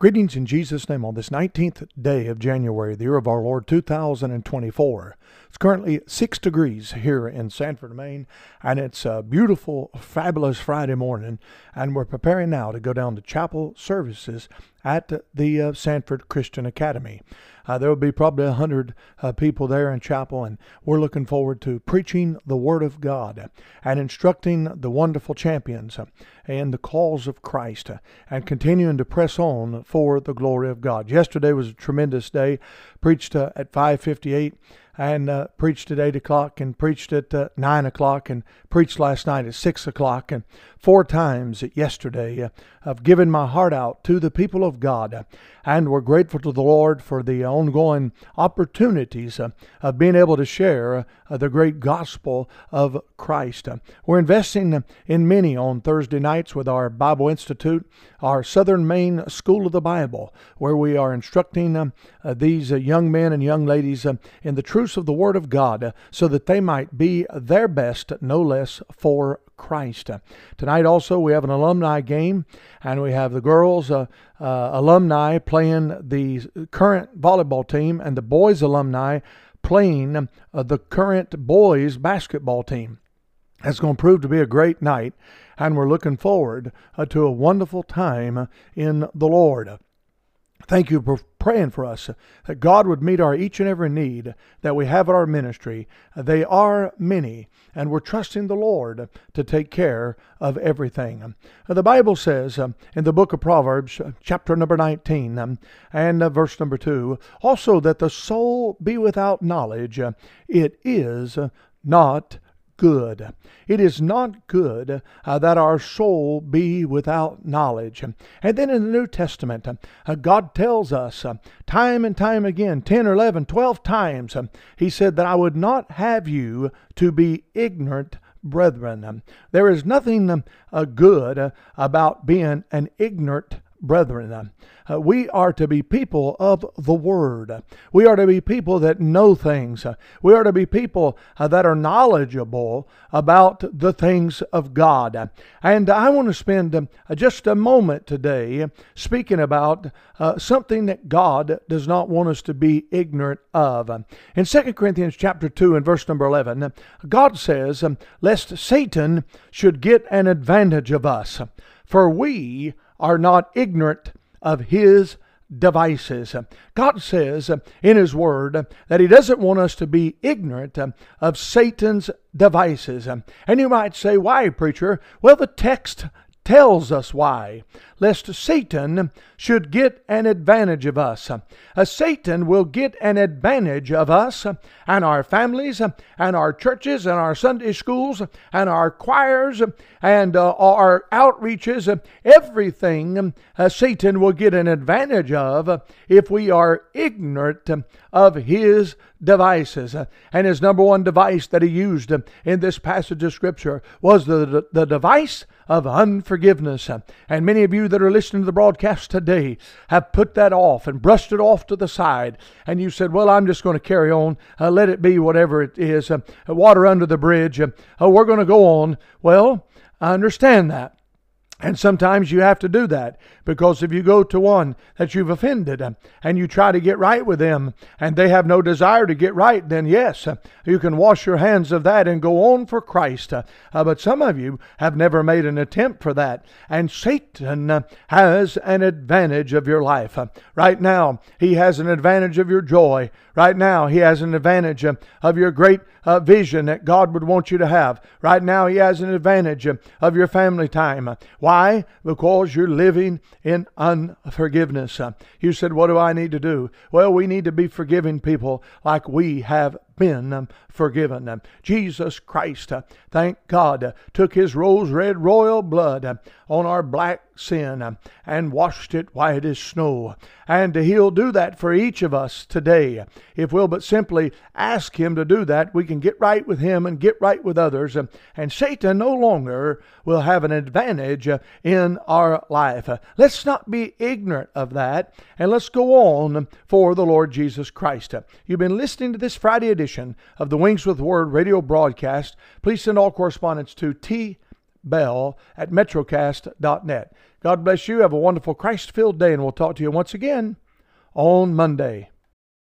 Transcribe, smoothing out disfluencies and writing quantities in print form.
Greetings in Jesus' name on this 19th day of January, the year of our Lord 2024. It's currently 6 degrees here in Sanford, Maine, and it's a beautiful, fabulous Friday morning, and we're preparing now to go down to chapel services at the Sanford Christian Academy. There will be probably 100 people there in chapel, and we're looking forward to preaching the Word of God and instructing the wonderful champions and the cause of Christ and continuing to press on for the glory of God. Yesterday was a tremendous day. Preached at 5:58 and preached at 8 o'clock and preached at 9 o'clock and preached last night at 6 o'clock and 4 times yesterday. I've given my heart out to the people of God, and we're grateful to the Lord for the ongoing opportunities of being able to share the great gospel of Christ. We're investing in many on Thursday nights with our Bible Institute, our Southern Maine School of the Bible, where we are instructing these young men and young ladies in the truths of the Word of God so that they might be their best, no less, for Christ. Tonight also we have an alumni game, and we have the girls alumni playing the current volleyball team and the boys alumni playing the current boys basketball team. It's going to prove to be a great night, and we're looking forward to a wonderful time in the Lord. Thank you for praying for us, that God would meet our each and every need that we have at our ministry. They are many, and we're trusting the Lord to take care of everything. The Bible says in the book of Proverbs, chapter number 19 and verse number 2, also that the soul be without knowledge, it is not good. It is not good that our soul be without knowledge. And then in the New Testament, God tells us time and time again, 10 or 11, 12 times, He said that I would not have you to be ignorant, brethren. There is nothing good about being an ignorant brethren. We are to be people of the Word. We are to be people that know things. We are to be people that are knowledgeable about the things of God. And I want to spend just a moment today speaking about something that God does not want us to be ignorant of. In 2 Corinthians chapter 2 and verse number 11, God says, lest Satan should get an advantage of us, for we are not ignorant of his devices. God says in His Word that He doesn't want us to be ignorant of Satan's devices. And you might say, why, preacher? Well, the text tells us why. Lest Satan should get an advantage of us. Satan will get an advantage of us and our families and our churches and our Sunday schools and our choirs and our outreaches. Everything Satan will get an advantage of if we are ignorant of his devices. And his number one device that he used in this passage of Scripture was the device of unforgiveness. And many of you that are listening to the broadcast today have put that off and brushed it off to the side, and you said, well, I'm just going to carry on, let it be whatever it is, water under the bridge, we're going to go on. Well, I understand that. And sometimes you have to do that, because if you go to one that you've offended and you try to get right with them and they have no desire to get right, then yes, you can wash your hands of that and go on for Christ. But some of you have never made an attempt for that, and Satan has an advantage of your life. Right now, he has an advantage of your joy. Right now, he has an advantage of your great vision that God would want you to have. Right now, he has an advantage of your family time. Why? Because you're living in unforgiveness. You said, what do I need to do? Well, we need to be forgiving people like we have been forgiven. Jesus Christ, thank God, took His rose-red royal blood on our black sin and washed it white as snow. And He'll do that for each of us today. If we'll but simply ask Him to do that, we can get right with Him and get right with others. And Satan no longer will have an advantage in our life. Let's not be ignorant of that, and let's go on for the Lord Jesus Christ. You've been listening to this Friday edition of the Wings with Word radio broadcast. Please send all correspondence to tbell@metrocast.net. God bless you. Have a wonderful Christ-filled day, and we'll talk to you once again on Monday.